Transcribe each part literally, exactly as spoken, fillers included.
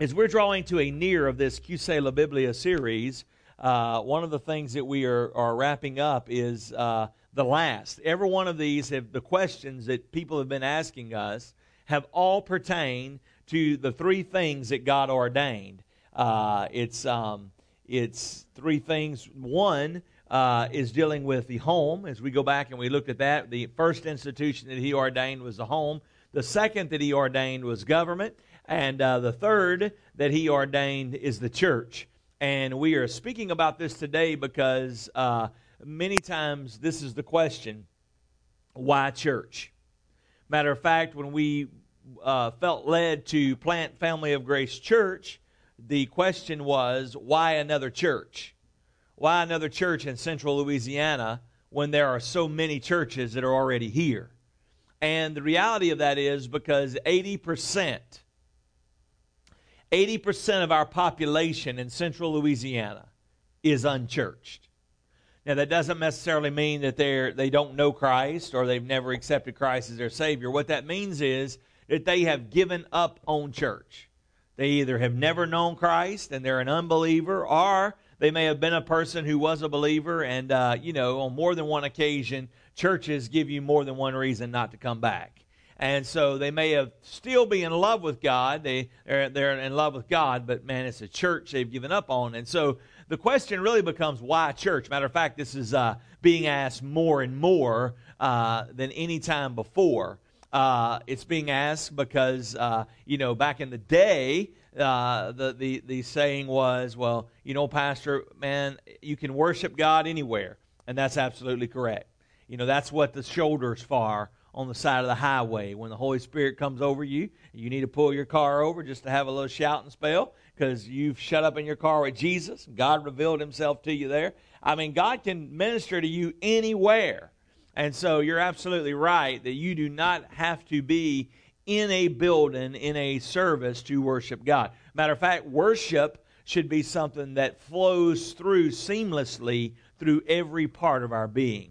as we're drawing to a near of this Q C la Biblia series, uh, one of the things that we are, are wrapping up is uh, the last. Every one of these, have, the questions that people have been asking us, have all pertained to the three things that God ordained. Uh, it's um, it's three things. One uh, is dealing with the home. As we go back and we looked at that, the first institution that he ordained was the home. The second that he ordained was government. And uh, the third that he ordained is the church. And we are speaking about this today because uh, many times this is the question, why church? Matter of fact, when we uh, felt led to plant Family of Grace Church, the question was, why another church? Why another church in central Louisiana when there are so many churches that are already here? And the reality of that is because eighty percent, eighty percent of our population in central Louisiana is unchurched. Now, that doesn't necessarily mean that they're, they don't know Christ or they've never accepted Christ as their Savior. What that means is that they have given up on church. They either have never known Christ and they're an unbeliever, or they may have been a person who was a believer and, uh, you know, on more than one occasion, churches give you more than one reason not to come back. And so they may have still be in love with God. They, they're, they're in love with God, but, man, it's a church they've given up on. And so the question really becomes, why church? Matter of fact, this is uh, being asked more and more uh, than any time before. Uh, it's being asked because, uh, you know, back in the day, uh, the, the, the saying was, well, you know, Pastor, man, you can worship God anywhere. And that's absolutely correct. You know, that's what the shoulder's for on the side of the highway. When the Holy Spirit comes over you, you need to pull your car over just to have a little shouting spell because you've shut up in your car with Jesus. God revealed himself to you there. I mean, God can minister to you anywhere. And so you're absolutely right that you do not have to be in a building, in a service to worship God. Matter of fact, worship should be something that flows through seamlessly through every part of our being.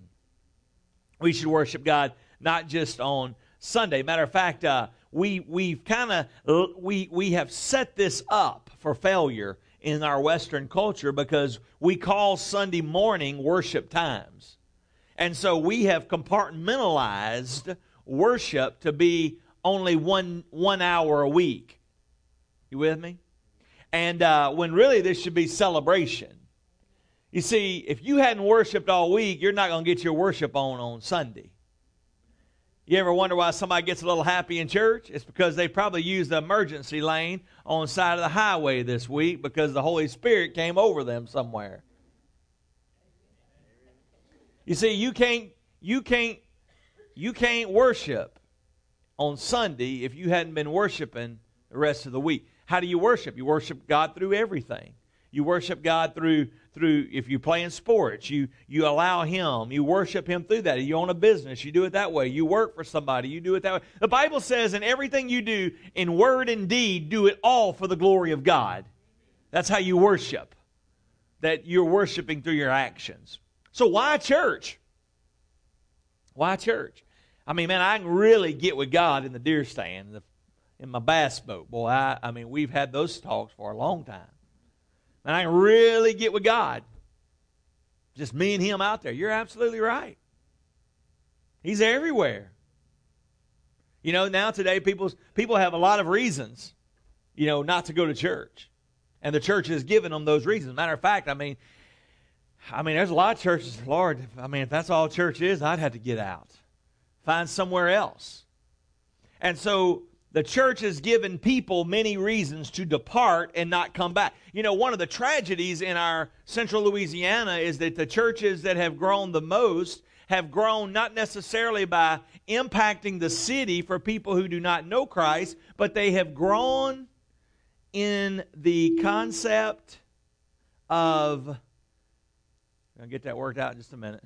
We should worship God not just on Sunday. Matter of fact, uh, we, we've kind of, we, we have set this up for failure in our Western culture because we call Sunday morning worship times. And so we have compartmentalized worship to be only one one hour a week. You with me? And uh, when really this should be celebration. You see, if you hadn't worshiped all week, you're not going to get your worship on on Sunday. You ever wonder why somebody gets a little happy in church? It's because they probably used the emergency lane on the side of the highway this week because the Holy Spirit came over them somewhere. You see, you can't, you can't, you can't worship on Sunday if you hadn't been worshiping the rest of the week. How do you worship? You worship God through everything. You worship God through, through if you're playing sports, you, you allow Him. You worship Him through that. You own a business, you do it that way. You work for somebody, you do it that way. The Bible says in everything you do, in word and deed, do it all for the glory of God. That's how you worship, that you're worshiping through your actions. So why church? Why church? I mean, man, I can really get with God in the deer stand, the, in my bass boat. Boy, I, I mean, we've had those talks for a long time. And I can really get with God. Just me and Him out there. You're absolutely right. He's everywhere. You know, now today people, people have a lot of reasons, you know, not to go to church. And the church has given them those reasons. Matter of fact, I mean, I mean, there's a lot of churches, Lord, I mean, if that's all church is, I'd have to get out. Find somewhere else. And so the church has given people many reasons to depart and not come back. You know, one of the tragedies in our central Louisiana is that the churches that have grown the most have grown not necessarily by impacting the city for people who do not know Christ, but they have grown in the concept of... I'll get that worked out in just a minute.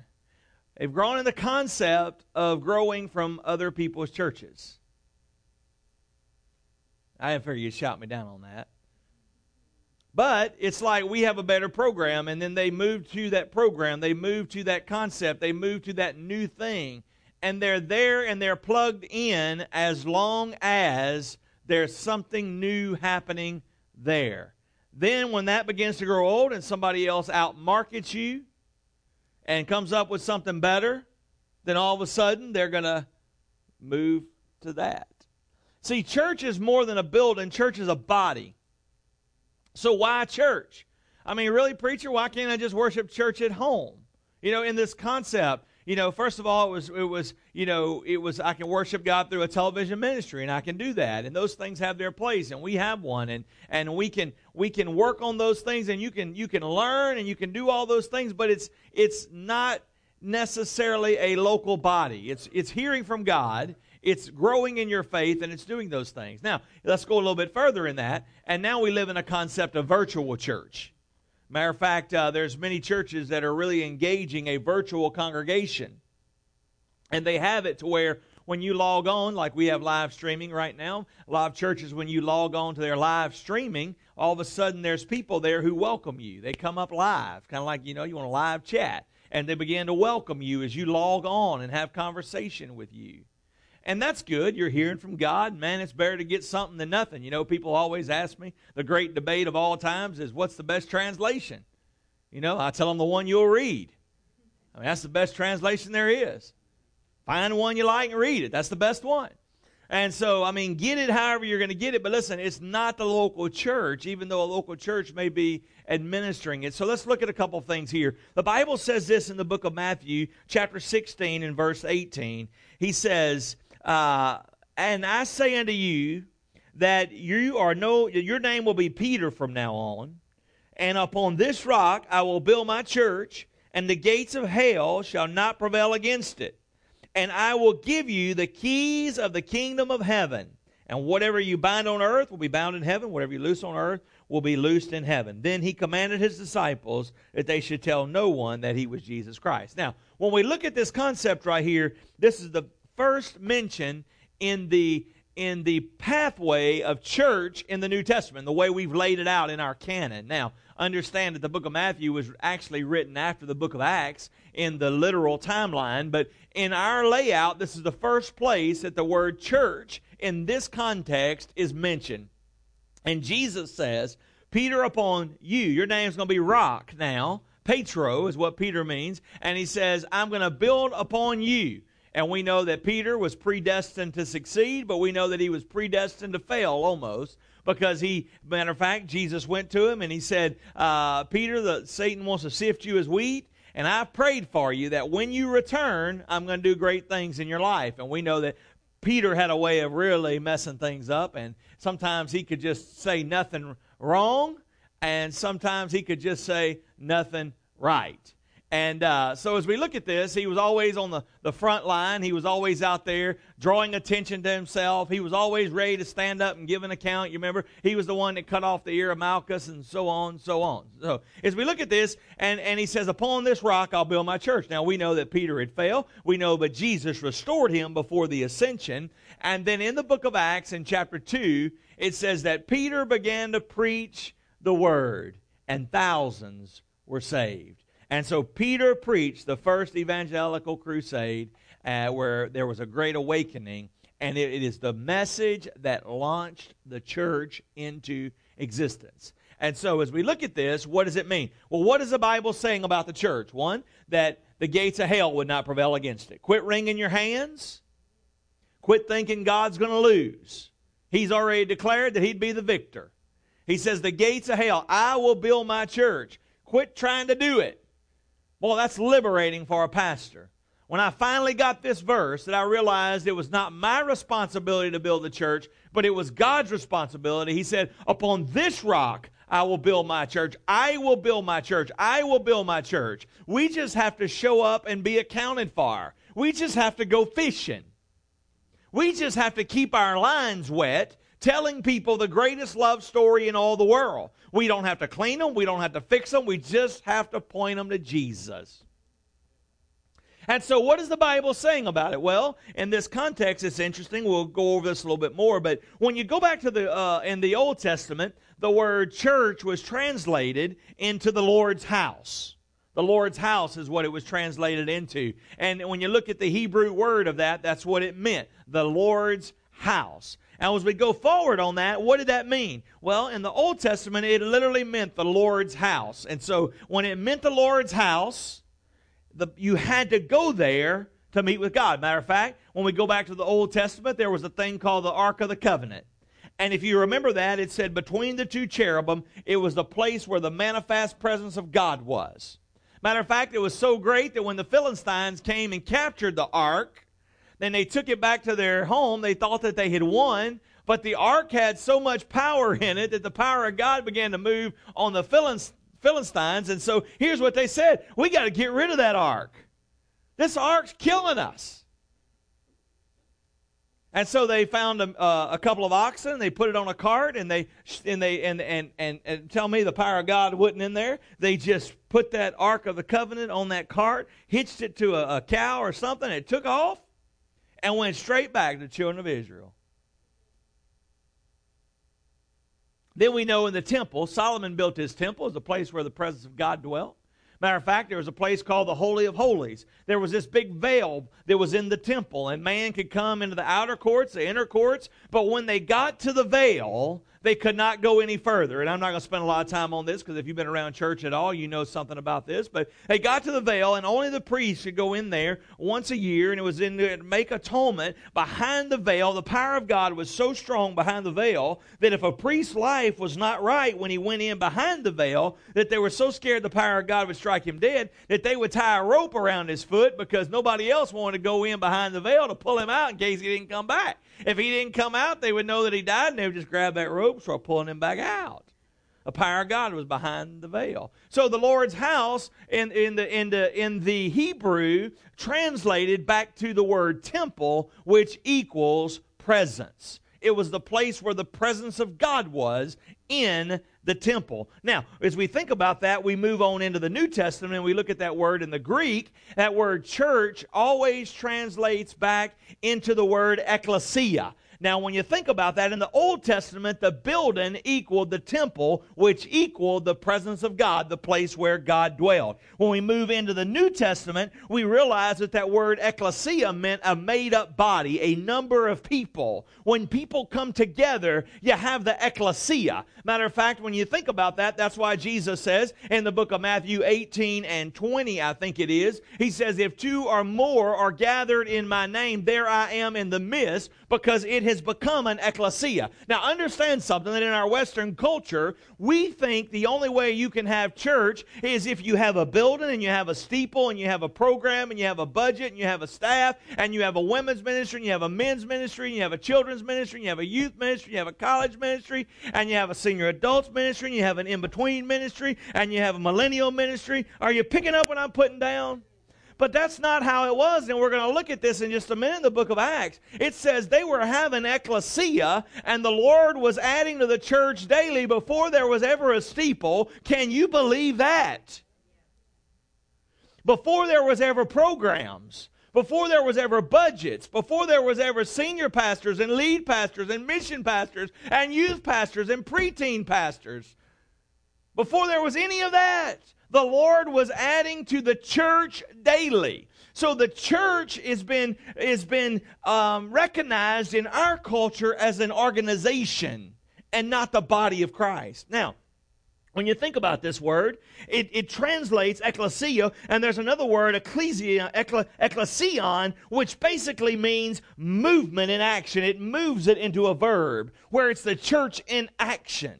They've grown in the concept of growing from other people's churches. I didn't figure you'd shout me down on that. But it's like we have a better program, and then they move to that program. They move to that concept. They move to that new thing. And they're there, and they're plugged in as long as there's something new happening there. Then when that begins to grow old and somebody else outmarkets you and comes up with something better, then all of a sudden they're going to move to that. See, church is more than a building. Church is a body. So why church? I mean, really, preacher, why can't I just worship church at home? You know, in this concept, you know, first of all, it was, it was, you know, it was, I can worship God through a television ministry, and I can do that. And those things have their place, and we have one, and, and we can, we can work on those things, and you can, you can learn, and you can do all those things, but it's, it's not necessarily a local body. It's, it's hearing from God. It's growing in your faith, and it's doing those things. Now, let's go a little bit further in that, and now we live in a concept of virtual church. Matter of fact, uh, there's many churches that are really engaging a virtual congregation. And they have it to where when you log on, like we have live streaming right now, live churches, when you log on to their live streaming, all of a sudden there's people there who welcome you. They come up live, kind of like, you know, you want a live chat. And they begin to welcome you as you log on and have conversation with you. And that's good. You're hearing from God. Man, it's better to get something than nothing. You know, people always ask me, the great debate of all times is, what's the best translation? You know, I tell them the one you'll read. I mean, that's the best translation there is. Find one you like and read it. That's the best one. And so, I mean, get it however you're going to get it. But listen, it's not the local church, even though a local church may be administering it. So let's look at a couple of things here. The Bible says this in the book of Matthew, chapter sixteen and verse eighteen. He says, Uh, and I say unto you that you are no, your name will be Peter from now on, and upon this rock I will build my church, and the gates of hell shall not prevail against it. And I will give you the keys of the kingdom of heaven, and whatever you bind on earth will be bound in heaven, whatever you loose on earth will be loosed in heaven. Then he commanded his disciples that they should tell no one that he was Jesus Christ. Now, when we look at this concept right here, this is the first mention in the in the pathway of church in the New Testament, the way we've laid it out in our canon. Now, understand that the book of Matthew was actually written after the book of Acts in the literal timeline, but in our layout, this is the first place that the word church in this context is mentioned. And Jesus says, Peter, upon you, your name's going to be rock now. Petro is what Peter means. And he says, I'm going to build upon you. And we know that Peter was predestined to succeed, but we know that he was predestined to fail almost because he, matter of fact, Jesus went to him and he said, uh, Peter, the, Satan wants to sift you as wheat, and I've prayed for you that when you return, I'm going to do great things in your life. And we know that Peter had a way of really messing things up, and sometimes he could just say nothing wrong, and sometimes he could just say nothing right. And uh, so as we look at this, he was always on the, the front line. He was always out there drawing attention to himself. He was always ready to stand up and give an account. You remember, he was the one that cut off the ear of Malchus and so on, so on. So as we look at this, and, and he says, upon this rock I'll build my church. Now we know that Peter had failed. We know but Jesus restored him before the ascension. And then in the book of Acts in chapter two, it says that Peter began to preach the word, and thousands were saved. And so Peter preached the first evangelical crusade uh, where there was a great awakening, and it, it is the message that launched the church into existence. And so as we look at this, what does it mean? Well, what is the Bible saying about the church? One, that the gates of hell would not prevail against it. Quit wringing your hands. Quit thinking God's going to lose. He's already declared that he'd be the victor. He says, the gates of hell, I will build my church. Quit trying to do it. Well, that's liberating for a pastor. When I finally got this verse, that I realized it was not my responsibility to build the church, but it was God's responsibility. He said, upon this rock, I will build my church. I will build my church. I will build my church. We just have to show up and be accounted for. We just have to go fishing. We just have to keep our lines wet, telling people the greatest love story in all the world. We don't have to clean them. We don't have to fix them. We just have to point them to Jesus. And so what is the Bible saying about it? Well, in this context, it's interesting. We'll go over this a little bit more. But when you go back to the uh, in the Old Testament, the word church was translated into the Lord's house. The Lord's house is what it was translated into. And when you look at the Hebrew word of that, that's what it meant, the Lord's house. house. Now, as we go forward on that, what did that mean? Well, in the Old Testament, it literally meant the Lord's house. And so when it meant the Lord's house, the, you had to go there to meet with God. Matter of fact, when we go back to the Old Testament, there was a thing called the Ark of the Covenant. And if you remember that, it said between the two cherubim, it was the place where the manifest presence of God was. Matter of fact, it was so great that when the Philistines came and captured the ark, then they took it back to their home. They thought that they had won, but the ark had so much power in it that the power of God began to move on the Philistines. And so here's what they said. We got to get rid of that ark. This ark's killing us. And so they found a, uh, a couple of oxen, they put it on a cart, and they and they and, and and and tell me the power of God wasn't in there. They just put that Ark of the Covenant on that cart, hitched it to a, a cow or something, and it took off and went straight back to the children of Israel. Then we know in the temple, Solomon built his temple as a place where the presence of God dwelt. Matter of fact, there was a place called the Holy of Holies. There was this big veil that was in the temple, and man could come into the outer courts, the inner courts, but when they got to the veil, they could not go any further. And I'm not going to spend a lot of time on this, because if you've been around church at all, you know something about this. But they got to the veil, and only the priest could go in there once a year, and it was in to make atonement behind the veil. The power of God was so strong behind the veil that if a priest's life was not right when he went in behind the veil, that they were so scared the power of God would strike him dead, that they would tie a rope around his foot, because nobody else wanted to go in behind the veil to pull him out in case he didn't come back. If he didn't come out, they would know that he died, and they would just grab that rope and start pulling him back out. The power of God was behind the veil. So the Lord's house in, in, the, in, the, in the Hebrew translated back to the word temple, which equals presence. It was the place where the presence of God was in the temple. Now, as we think about that, we move on into the New Testament and we look at that word in the Greek. That word church always translates back into the word ecclesia. Now, when you think about that, in the Old Testament, the building equaled the temple, which equaled the presence of God, the place where God dwelled. When we move into the New Testament, we realize that that word ecclesia meant a made-up body, a number of people. When people come together, you have the ecclesia. Matter of fact, when you think about that, that's why Jesus says in the book of Matthew eighteen and twenty, I think it is, he says, if two or more are gathered in my name, there I am in the midst, because it has has become an ecclesia. Now understand something, that in our Western culture, we think the only way you can have church is if you have a building and you have a steeple and you have a program and you have a budget and you have a staff and you have a women's ministry and you have a men's ministry and you have a children's ministry and you have a youth ministry and you have a college ministry and you have a senior adults ministry and you have an in-between ministry and you have a millennial ministry. Are you picking up what I'm putting down? But that's not how it was, and we're going to look at this in just a minute in the book of Acts. It says they were having ecclesia, and the Lord was adding to the church daily before there was ever a steeple. Can you believe that? Before there was ever programs, before there was ever budgets, before there was ever senior pastors and lead pastors and mission pastors and youth pastors and preteen pastors, before there was any of that, the Lord was adding to the church daily. So the church has been, has been um, recognized in our culture as an organization and not the body of Christ. Now, when you think about this word, it, it translates ecclesia, and there's another word, ecclesia, ecle, ecclesion, which basically means movement in action. It moves it into a verb, where it's the church in action.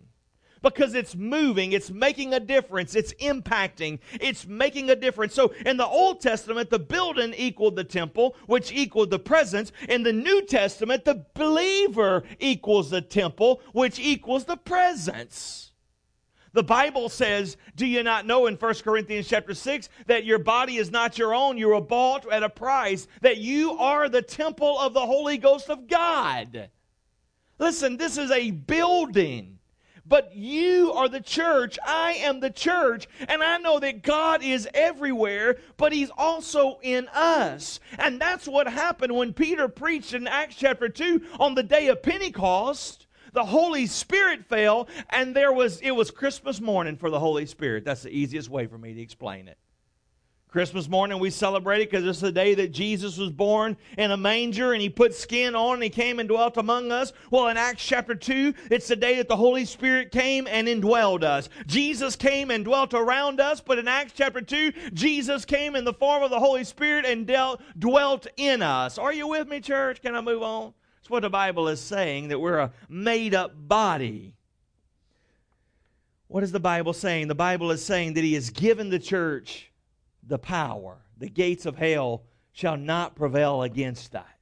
Because it's moving, it's making a difference, it's impacting, it's making a difference. So in the Old Testament, the building equaled the temple, which equaled the presence. In the New Testament, the believer equals the temple, which equals the presence. The Bible says, do you not know in First Corinthians chapter six that your body is not your own, you were bought at a price, that you are the temple of the Holy Ghost of God. Listen, this is a building. But you are the church, I am the church, and I know that God is everywhere, but He's also in us. And that's what happened when Peter preached in Acts chapter two on the day of Pentecost. The Holy Spirit fell, and there was it was Christmas morning for the Holy Spirit. That's the easiest way for me to explain it. Christmas morning we celebrate it because it's the day that Jesus was born in a manger and he put skin on and he came and dwelt among us. Well, in Acts chapter two, it's the day that the Holy Spirit came and indwelled us. Jesus came and dwelt around us, but in Acts chapter two, Jesus came in the form of the Holy Spirit and dealt, dwelt in us. Are you with me, church? Can I move on? It's what the Bible is saying, that we're a made-up body. What is the Bible saying? The Bible is saying that he has given the church the power. The gates of hell shall not prevail against that.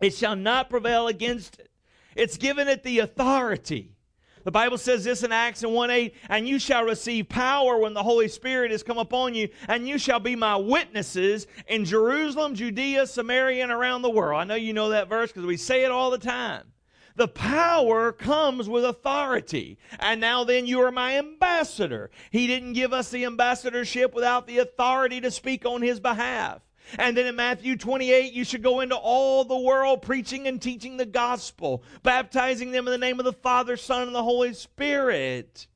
It shall not prevail against it. It's given it the authority. The Bible says this in Acts one eight, and you shall receive power when the Holy Spirit has come upon you, and you shall be my witnesses in Jerusalem, Judea, Samaria, and around the world. I know you know that verse because we say it all the time. The power comes with authority. And now then you are my ambassador. He didn't give us the ambassadorship without the authority to speak on his behalf. And then in Matthew twenty-eight, you should go into all the world preaching and teaching the gospel, baptizing them in the name of the Father, Son, and the Holy Spirit.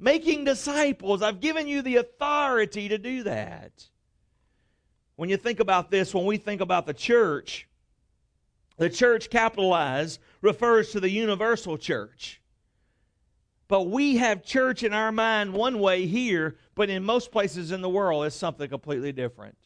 Making disciples. I've given you the authority to do that. When you think about this, when we think about the church, the church, capitalized, refers to the universal church. But we have church in our mind one way here, but in most places in the world it's something completely different.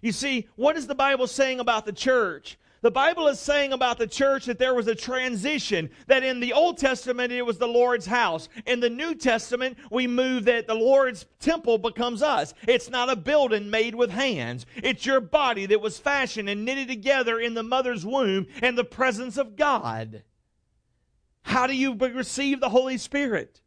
You see, what is the Bible saying about the church? The Bible is saying about the church that there was a transition, that in the Old Testament it was the Lord's house. In the New Testament, we move that the Lord's temple becomes us. It's not a building made with hands. It's your body that was fashioned and knitted together in the mother's womb in the presence of God. How do you receive the Holy Spirit?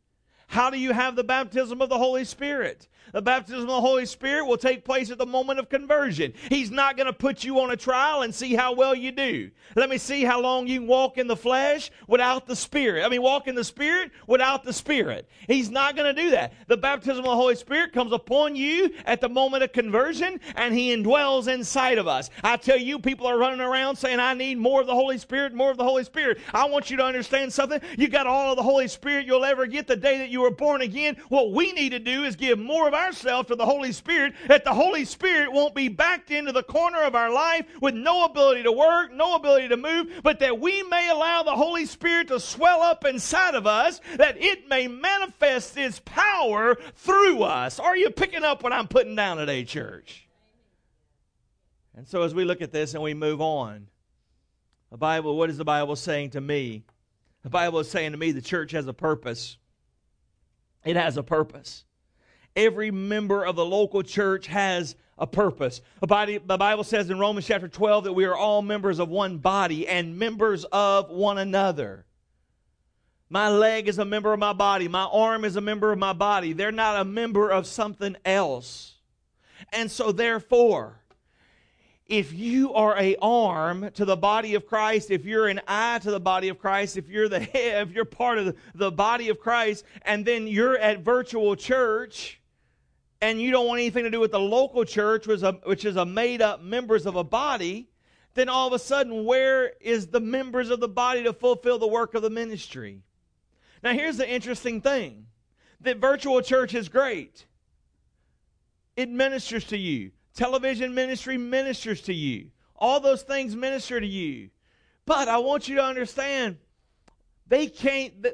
How do you have the baptism of the Holy Spirit? The baptism of the Holy Spirit will take place at the moment of conversion. He's not going to put you on a trial and see how well you do. Let me see how long you can walk in the flesh without the Spirit. I mean, walk in the Spirit without the Spirit. He's not going to do that. The baptism of the Holy Spirit comes upon you at the moment of conversion, and he indwells inside of us. I tell you, people are running around saying, I need more of the Holy Spirit, more of the Holy Spirit. I want you to understand something. You got all of the Holy Spirit you'll ever get the day that you were born again. What we need to do is give more of ourselves to the Holy Spirit, that the Holy Spirit won't be backed into the corner of our life with no ability to work, no ability to move, but that we may allow the Holy Spirit to swell up inside of us, that it may manifest its power through us. Are you picking up what I'm putting down today, church? And so as we look at this and we move on, the Bible, what is the Bible saying to me? The Bible is saying to me the church has a purpose. It has a purpose. Every member of the local church has a purpose. The Bible says in Romans chapter twelve that we are all members of one body and members of one another. My leg is a member of my body. My arm is a member of my body. They're not a member of something else. And so therefore, if you are an arm to the body of Christ, if you're an eye to the body of Christ, if you're the head, if you're part of the body of Christ, and then you're at virtual church, and you don't want anything to do with the local church, which is a made-up members of a body, then all of a sudden, where is the members of the body to fulfill the work of the ministry? Now, here's the interesting thing. That virtual church is great. It ministers to you. Television ministry ministers to you. All those things minister to you. But I want you to understand, they can't,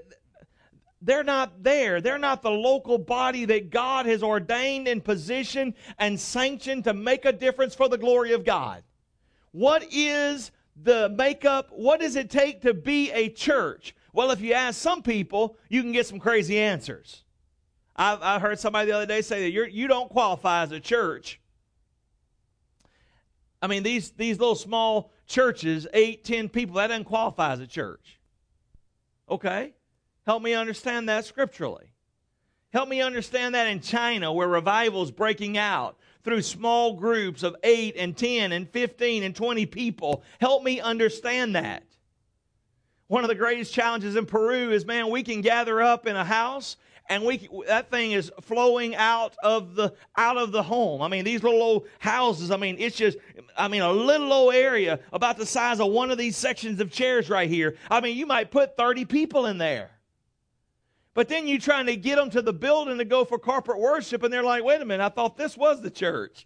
they're not there. They're not the local body that God has ordained and positioned and sanctioned to make a difference for the glory of God. What is the makeup? What does it take to be a church? Well, if you ask some people, you can get some crazy answers. I've, I heard somebody the other day say that you're, you don't qualify as a church. I mean, these, these little small churches, eight, ten people, that doesn't qualify as a church. Okay? Help me understand that scripturally. Help me understand that in China, where revival is breaking out through small groups of eight and ten and fifteen and twenty people. Help me understand that. One of the greatest challenges in Peru is, man, we can gather up in a house, and we that thing is flowing out of the out of the home. I mean, these little old houses, I mean, it's just, I mean, a little old area about the size of one of these sections of chairs right here. I mean, you might put thirty people in there. But then you're trying to get them to the building to go for corporate worship, and they're like, wait a minute, I thought this was the church.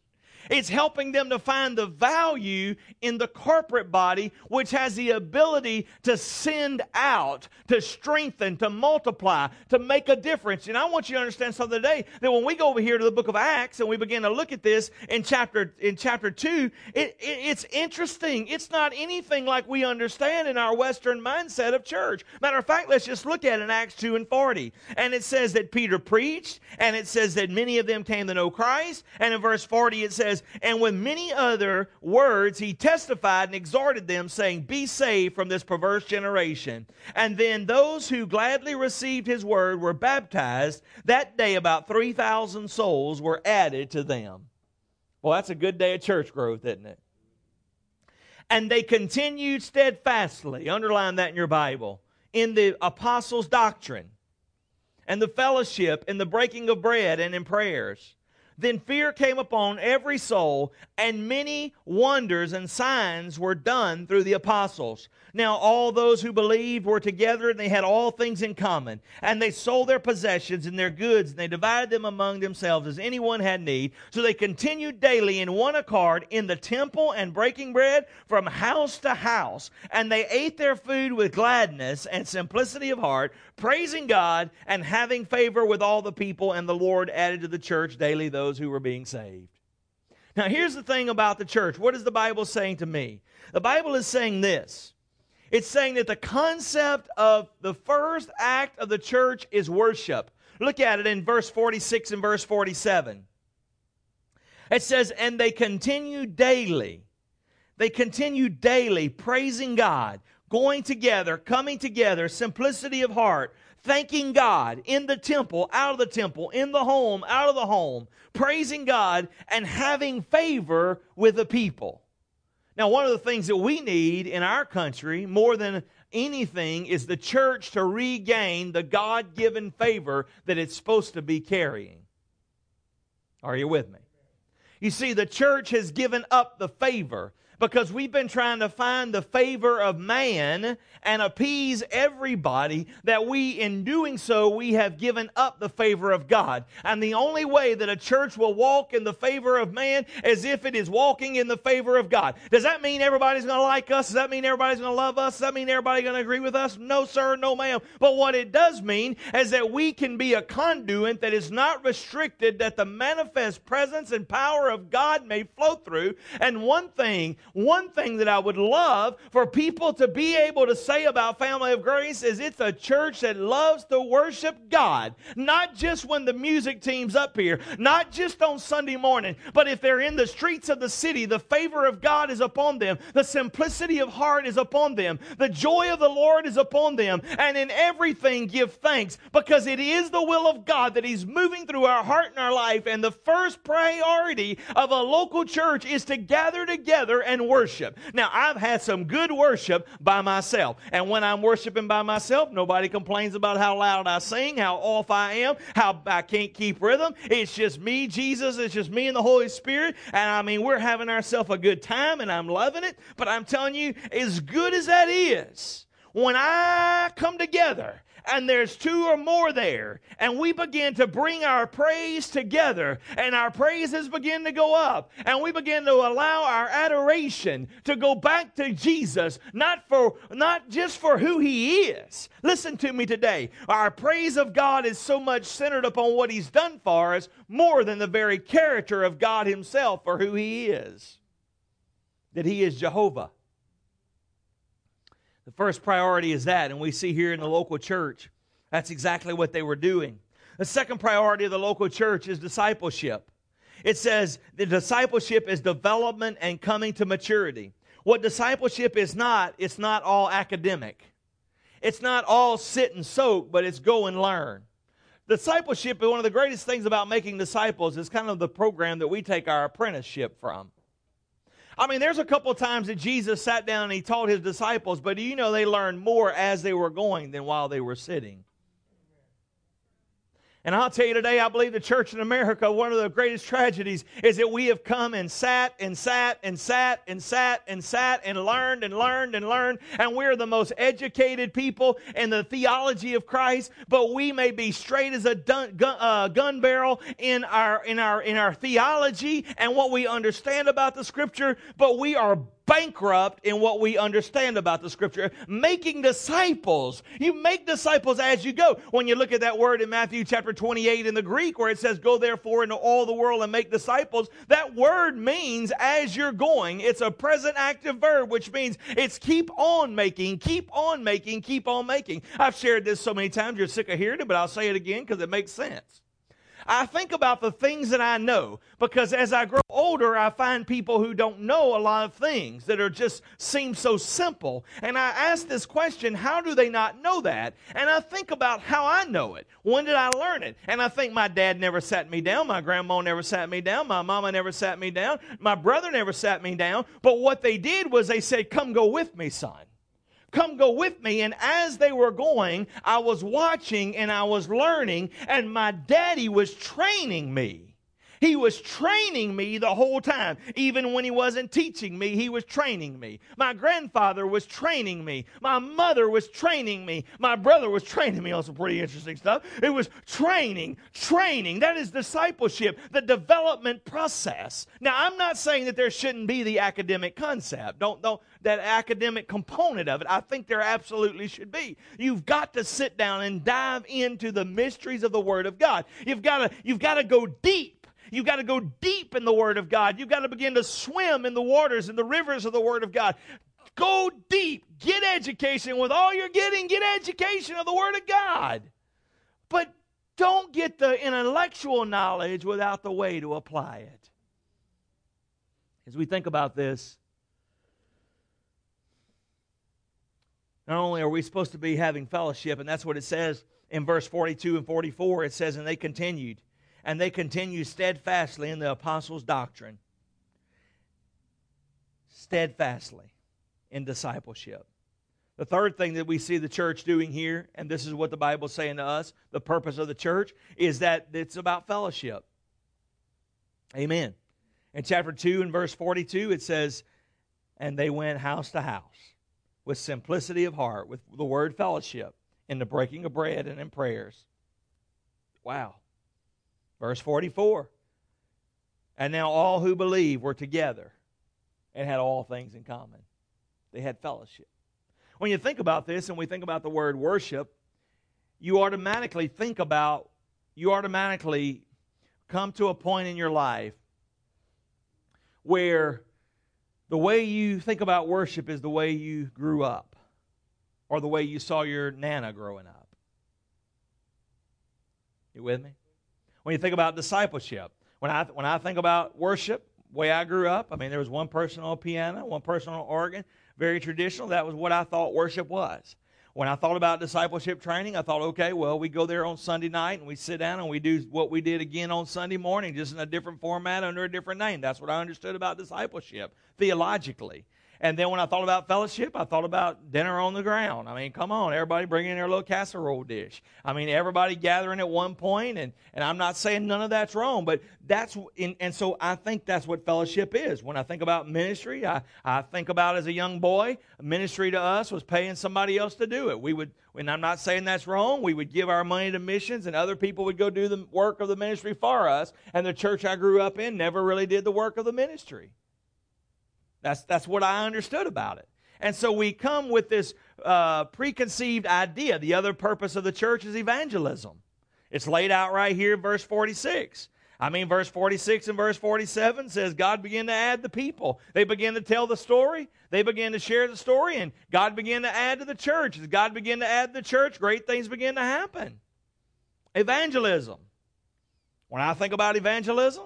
It's helping them to find the value in the corporate body, which has the ability to send out, to strengthen, to multiply, to make a difference. And I want you to understand something today, that when we go over here to the book of Acts and we begin to look at this in chapter in chapter two, it, it, it's interesting. It's not anything like we understand in our Western mindset of church. Matter of fact, let's just look at it in Acts two and forty. And it says that Peter preached, and it says that many of them came to know Christ. And in verse forty it says, and with many other words he testified and exhorted them, saying, be saved from this perverse generation. And then those who gladly received his word were baptized. That day about three thousand souls were added to them. Well, that's a good day of church growth, isn't it? And they continued steadfastly, underline that in your Bible, in the apostles' doctrine, and the fellowship, in the breaking of bread, and in prayers. Then fear came upon every soul, and many wonders and signs were done through the apostles. Now all those who believed were together, and they had all things in common. And they sold their possessions and their goods, and they divided them among themselves as anyone had need. So they continued daily in one accord in the temple and breaking bread from house to house. And they ate their food with gladness and simplicity of heart, praising God and having favor with all the people. And the Lord added to the church daily those who were being saved. Now here's the thing about the church. What is the Bible saying to me? The Bible is saying this. It's saying that the concept of the first act of the church is worship. Look at it in verse forty-six and verse forty-seven. It says, and they continue daily. They continue daily praising God, going together, coming together, simplicity of heart, thanking God in the temple, out of the temple, in the home, out of the home, praising God and having favor with the people. Now, one of the things that we need in our country more than anything is the church to regain the God-given favor that it's supposed to be carrying. Are you with me? You see, the church has given up the favor, because we've been trying to find the favor of man and appease everybody, that we, in doing so, we have given up the favor of God. And the only way that a church will walk in the favor of man is if it is walking in the favor of God. Does that mean everybody's going to like us? Does that mean everybody's going to love us? Does that mean everybody's going to agree with us? No, sir, no, ma'am. But what it does mean is that we can be a conduit that is not restricted, that the manifest presence and power of God may flow through. And one thing... One thing that I would love for people to be able to say about Family of Grace is it's a church that loves to worship God. Not just when the music team's up here, not just on Sunday morning, but if they're in the streets of the city, the favor of God is upon them. The simplicity of heart is upon them. The joy of the Lord is upon them. And in everything give thanks, because it is the will of God that He's moving through our heart and our life. And the first priority of a local church is to gather together and worship. Now, I've had some good worship by myself. And when I'm worshiping by myself, nobody complains about how loud I sing, how off I am, how I can't keep rhythm. It's just me, Jesus. It's just me and the Holy Spirit. And I mean, we're having ourselves a good time and I'm loving it. But I'm telling you, as good as that is, when I come together and there's two or more there, and we begin to bring our praise together, and our praises begin to go up, and we begin to allow our adoration to go back to Jesus, not for not just for who He is. Listen to me today. Our praise of God is so much centered upon what He's done for us, more than the very character of God Himself for who He is, that He is Jehovah. The first priority is that, and we see here in the local church, that's exactly what they were doing. The second priority of the local church is discipleship. It says the discipleship is development and coming to maturity. What discipleship is not, it's not all academic. It's not all sit and soak, but it's go and learn. Discipleship, one of the greatest things about making disciples is kind of the program that we take our apprenticeship from. I mean, there's a couple of times that Jesus sat down and He taught His disciples, but do you know they learned more as they were going than while they were sitting? And I'll tell you today, I believe the church in America, one of the greatest tragedies is that we have come and sat and sat and sat and sat and sat and learned and learned and learned. And we're the most educated people in the theology of Christ, but we may be straight as a dun, gun, uh, gun barrel in our, in our, in our theology and what we understand about the Scripture, but we are bankrupt in what we understand about the Scripture. Making disciples. You make disciples as you go. When you look at that word in Matthew chapter twenty-eight in the Greek where it says, go therefore into all the world and make disciples, that word means as you're going. It's a present active verb, which means it's keep on making, keep on making, keep on making. I've shared this so many times, you're sick of hearing it, but I'll say it again because it makes sense. I think about the things that I know because as I grow older, I find people who don't know a lot of things that are just seem so simple. And I ask this question, how do they not know that? And I think about how I know it. When did I learn it? And I think my dad never sat me down. My grandma never sat me down. My mama never sat me down. My brother never sat me down. But what they did was they said, come go with me, son. Come go with me. And as they were going, I was watching and I was learning, and my daddy was training me. He was training me the whole time. Even when he wasn't teaching me, he was training me. My grandfather was training me. My mother was training me. My brother was training me on some pretty interesting stuff. It was training, training. That is discipleship, the development process. Now, I'm not saying that there shouldn't be the academic concept. Don't, don't, that academic component of it, I think there absolutely should be. You've got to sit down and dive into the mysteries of the Word of God. You've got to, you've got to go deep. You've got to go deep in the Word of God. You've got to begin to swim in the waters and the rivers of the Word of God. Go deep. Get education. With all you're getting, get education of the Word of God. But don't get the intellectual knowledge without the way to apply it. As we think about this, not only are we supposed to be having fellowship, and that's what it says in verse forty-two and forty-four, it says, and they continued, and they continued steadfastly in the apostles' doctrine, steadfastly in discipleship. The third thing that we see the church doing here, and this is what the Bible's saying to us, the purpose of the church, is that it's about fellowship. Amen. In chapter two and verse forty-two, it says, and they went house to house, with simplicity of heart, with the word fellowship, in the breaking of bread and in prayers. Wow. Verse forty-four. And now all who believe were together and had all things in common. They had fellowship. When you think about this and we think about the word worship, you automatically think about, you automatically come to a point in your life where the way you think about worship is the way you grew up or the way you saw your nana growing up. You with me? When you think about discipleship, when I when I think about worship, the way I grew up, I mean, there was one person on piano, one person on organ, very traditional. That was what I thought worship was. When I thought about discipleship training, I thought, okay, well, we go there on Sunday night and we sit down and we do what we did again on Sunday morning, just in a different format under a different name. That's what I understood about discipleship theologically. And then when I thought about fellowship, I thought about dinner on the ground. I mean, come on, everybody bringing their little casserole dish. I mean, everybody gathering at one point, and, and I'm not saying none of that's wrong, but that's, and, and so I think that's what fellowship is. When I think about ministry, I, I think about as a young boy, ministry to us was paying somebody else to do it. We would, and I'm not saying that's wrong, we would give our money to missions and other people would go do the work of the ministry for us, and the church I grew up in never really did the work of the ministry. That's, that's what I understood about it. And so we come with this uh, preconceived idea. The other purpose of the church is evangelism. It's laid out right here in verse forty-six. I mean, verse forty-six and verse forty-seven says God began to add the people. They began to tell the story. They began to share the story, and God began to add to the church. As God began to add to the church, great things began to happen. Evangelism. When I think about evangelism,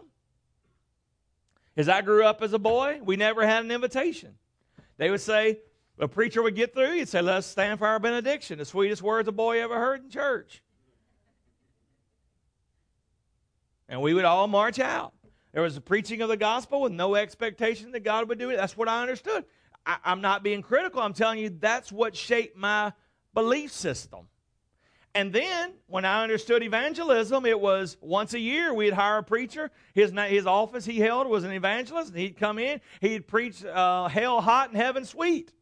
as I grew up as a boy, we never had an invitation. They would say, a preacher would get through, he'd say, let's stand for our benediction, the sweetest words a boy ever heard in church. And we would all march out. There was a preaching of the gospel with no expectation that God would do it. That's what I understood. I, I'm not being critical. I'm telling you that's what shaped my belief system. And then, when I understood evangelism, it was once a year we'd hire a preacher. His his office he held was an evangelist, and he'd come in. He'd preach uh, hell hot and heaven sweet.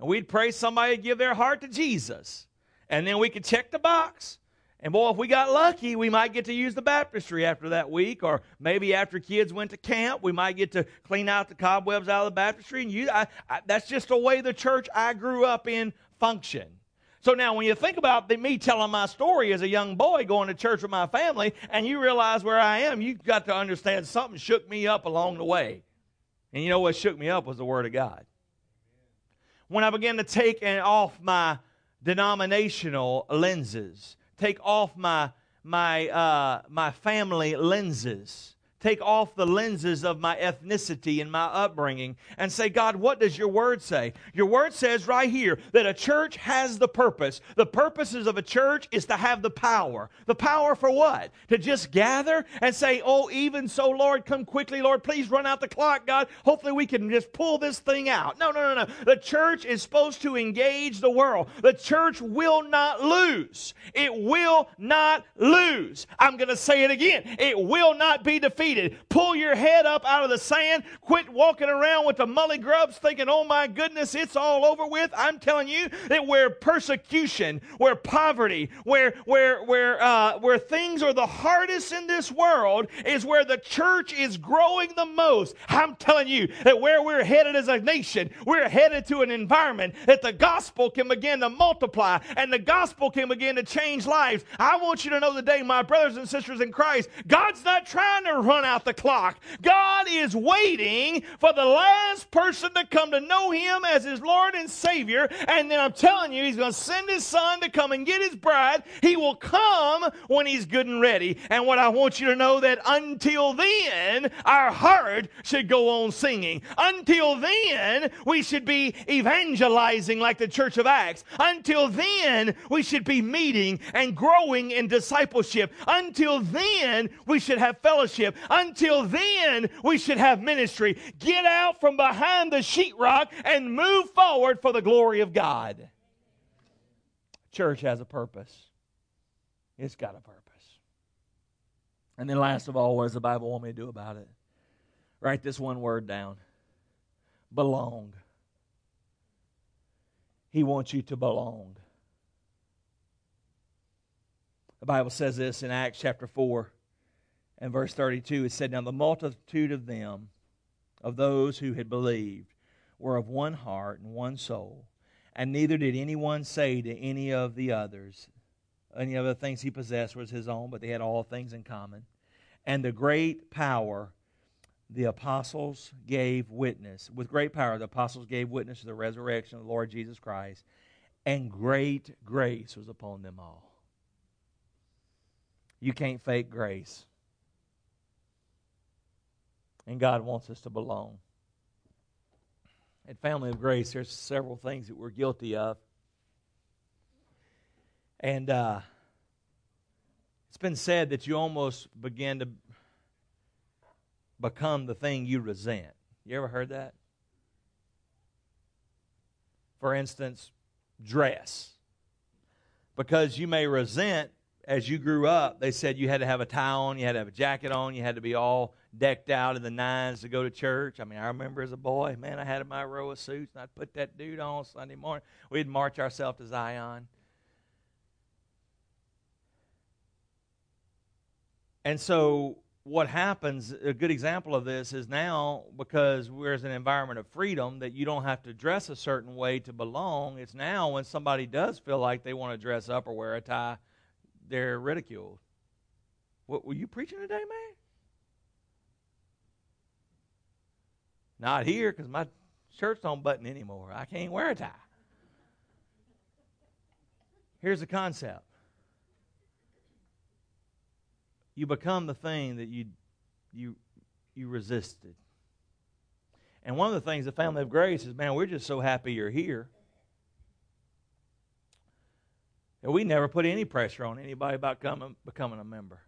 And we'd pray somebody would give their heart to Jesus. And then we could check the box. And, boy, if we got lucky, we might get to use the baptistry after that week, or maybe after kids went to camp, we might get to clean out the cobwebs out of the baptistry. And you, I, I, that's just the way the church I grew up in functioned. So now when you think about the, me telling my story as a young boy going to church with my family, and you realize where I am, you've got to understand something shook me up along the way. And you know what shook me up was the Word of God. When I began to take and off my denominational lenses, take off my my uh, my family lenses, take off the lenses of my ethnicity and my upbringing, and say, God, what does your word say? Your word says right here that a church has the purpose. The purposes of a church is to have the power. The power for what? To just gather and say, oh, even so, Lord, come quickly, Lord. Please run out the clock, God. Hopefully we can just pull this thing out. No, no, no, no. The church is supposed to engage the world. The church will not lose. It will not lose. I'm going to say it again. It will not be defeated. Pull your head up out of the sand. Quit walking around with the mully grubs thinking, oh my goodness, it's all over with. I'm telling you that where persecution, where poverty, where where where uh, where things are the hardest in this world is where the church is growing the most. I'm telling you that where we're headed as a nation, we're headed to an environment that the gospel can begin to multiply and the gospel can begin to change lives. I want you to know today, my brothers and sisters in Christ, God's not trying to run out the clock. God is waiting for the last person to come to know Him as his Lord and Savior, and then I'm telling you, He's going to send His Son to come and get His bride. He will come when He's good and ready, and what I want you to know that until then, our heart should go on singing. Until then, we should be evangelizing like the Church of Acts. Until then, we should be meeting and growing in discipleship. Until then, we should have fellowship. Until then, we should have ministry. Get out from behind the sheetrock and move forward for the glory of God. Church has a purpose. It's got a purpose. And then last of all, what does the Bible want me to do about it? Write this one word down. Belong. He wants you to belong. The Bible says this in Acts chapter four. And verse thirty-two, it said, now the multitude of them, of those who had believed, were of one heart and one soul. And neither did anyone say to any of the others, any of the things he possessed was his own, but they had all things in common. And the great power, the apostles gave witness. With great power, the apostles gave witness to the resurrection of the Lord Jesus Christ. And great grace was upon them all. You can't fake grace. And God wants us to belong. At Family of Grace, there's several things that we're guilty of. And uh, it's been said that you almost begin to become the thing you resent. You ever heard that? For instance, dress. Because you may resent, as you grew up, they said you had to have a tie on, you had to have a jacket on, you had to be all decked out in the nines to go to church. I mean, I remember as a boy, man, I had my row of suits, and I'd put that dude on Sunday morning. We'd march ourselves to Zion. And so what happens, a good example of this is now, because we're in an environment of freedom, that you don't have to dress a certain way to belong. It's now when somebody does feel like they want to dress up or wear a tie, they're ridiculed. What, were you preaching today, man? Not here, because my shirt's don't button anymore. I can't wear a tie. Here's the concept. You become the thing that you you you resisted. And one of the things the Family of Grace is, man, we're just so happy you're here. And we never put any pressure on anybody about coming, becoming a member.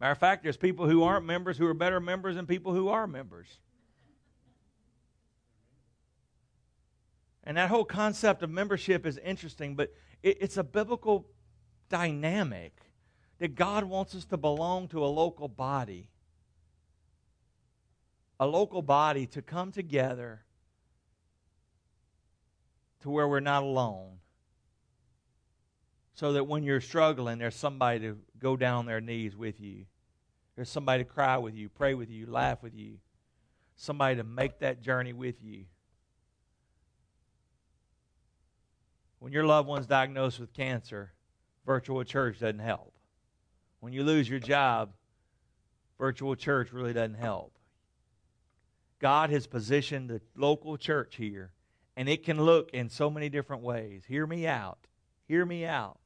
Matter of fact, there's people who aren't members who are better members than people who are members. And that whole concept of membership is interesting, but it, it's a biblical dynamic that God wants us to belong to a local body. A local body to come together to where we're not alone. So that when you're struggling, there's somebody to go down their knees with you. There's somebody to cry with you, pray with you, laugh with you. Somebody to make that journey with you. When your loved one's diagnosed with cancer, virtual church doesn't help. When you lose your job, virtual church really doesn't help. God has positioned the local church here, and it can look in so many different ways. Hear me out. Hear me out.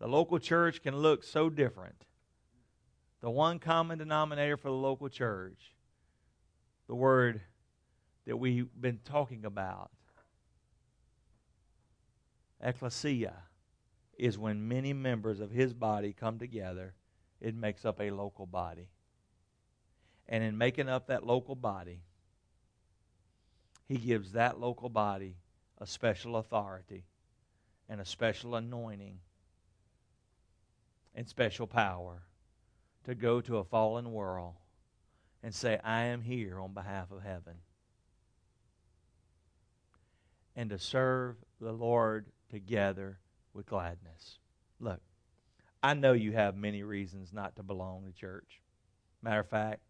The local church can look so different. The one common denominator for the local church, the word that we've been talking about, Ecclesia, is when many members of his body come together, it makes up a local body. And in making up that local body, he gives that local body a special authority and a special anointing and special power to go to a fallen world and say, I am here on behalf of heaven. And to serve the Lord together with gladness. Look, I know you have many reasons not to belong to church. Matter of fact,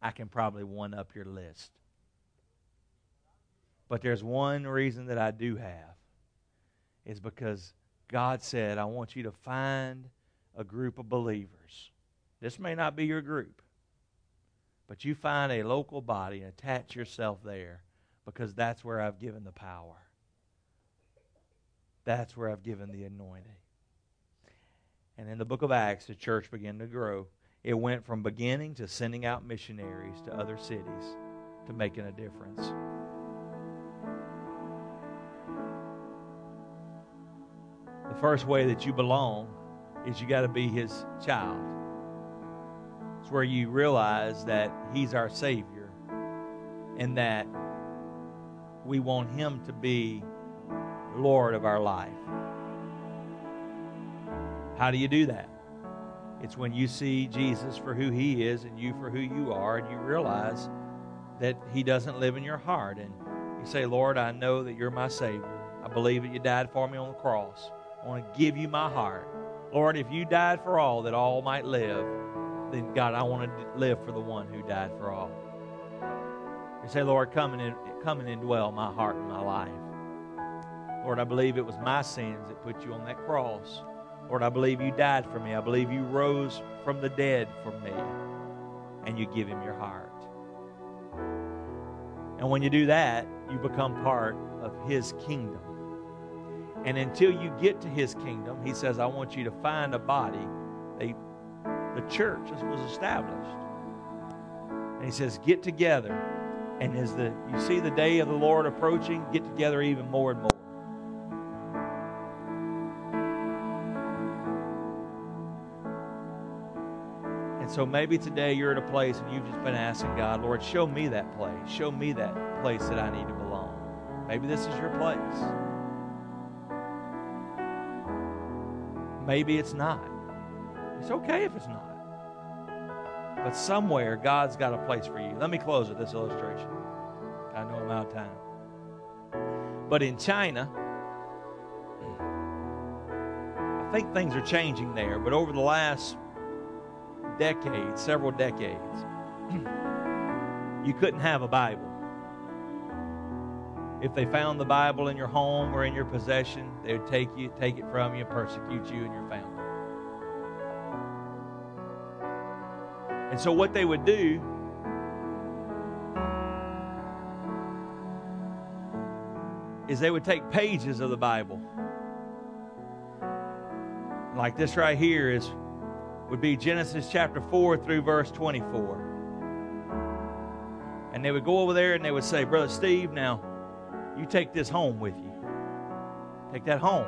I can probably one-up your list. But there's one reason that I do have. It's because God said, I want you to find a group of believers. This may not be your group, but you find a local body and attach yourself there, because that's where I've given the power. That's where I've given the anointing. And in the book of Acts, the church began to grow. It went from beginning to sending out missionaries to other cities to making a difference. The first way that you belong is you got to be his child. It's where you realize that he's our Savior and that we want him to be Lord of our life. How do you do that? It's when you see Jesus for who he is and you for who you are, and you realize that he doesn't live in your heart. And you say, Lord, I know that you're my Savior. I believe that you died for me on the cross. I want to give you my heart. Lord, if you died for all, that all might live, then God, I want to live for the one who died for all. You say, Lord, come and, come and indwell my heart and my life. Lord, I believe it was my sins that put you on that cross. Lord, I believe you died for me. I believe you rose from the dead for me. And you give him your heart. And when you do that, you become part of his kingdom. And until you get to his kingdom, he says, I want you to find a body. They, the church was established. And he says, get together. And as the you see the day of the Lord approaching, get together even more and more. So maybe today you're at a place and you've just been asking God, Lord, show me that place. Show me that place that I need to belong. Maybe this is your place. Maybe it's not. It's okay if it's not. But somewhere God's got a place for you. Let me close with this illustration. I know I'm out of time. But in China, I think things are changing there. But over the last decades, several decades, you couldn't have a Bible. If they found the Bible in your home or in your possession, they would take you, take it from you, persecute you and your family. And so what they would do, is they would take pages of the Bible. Like this right here is would be Genesis chapter four through verse twenty-four. And they would go over there and they would say, Brother Steve, now you take this home with you. Take that home.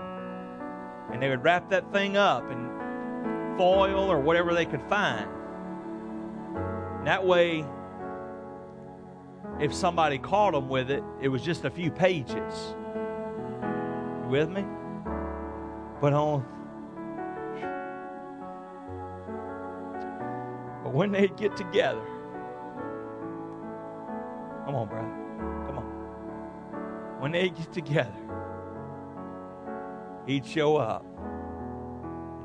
And they would wrap that thing up in foil or whatever they could find. And that way, if somebody caught them with it, it was just a few pages. You with me? But on when they get together. Come on, Brian. Come on. When they get together, he'd show up.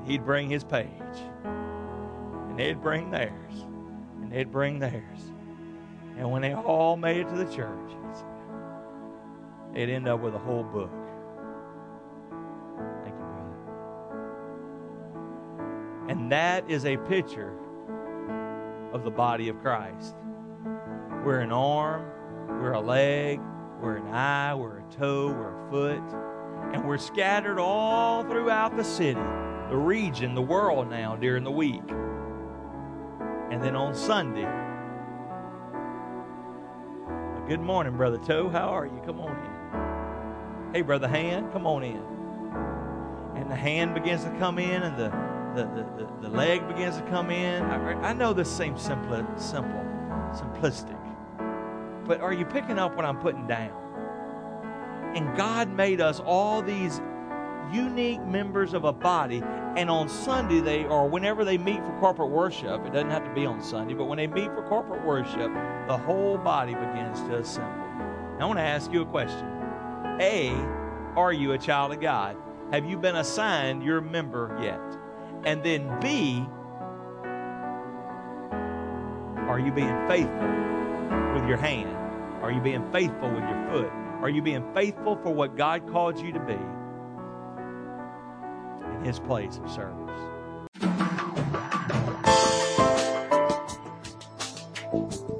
He'd bring his page. And they'd bring theirs. And they'd bring theirs. And when they all made it to the church, they'd end up with a whole book. Thank you, brother. And that is a picture of the body of Christ. We're an arm, we're a leg, we're an eye, we're a toe, we're a foot. And we're scattered all throughout the city, the region, the world now during the week. And then on Sunday, good morning, Brother Toe. How are you? Come on in. Hey, Brother Hand, come on in. And the hand begins to come in, and the the, the, the, the leg begins to come in. I, I know this seems simple, simple, simplistic, but are you picking up what I'm putting down? And God made us all these unique members of a body, and on Sunday they or whenever they meet for corporate worship, it doesn't have to be on Sunday, but when they meet for corporate worship, the whole body begins to assemble. Now, I want to ask you a question. A, are you a child of God? Have you been assigned your member yet? And then B, are you being faithful with your hand? Are you being faithful with your foot? Are you being faithful for what God called you to be? His place of service.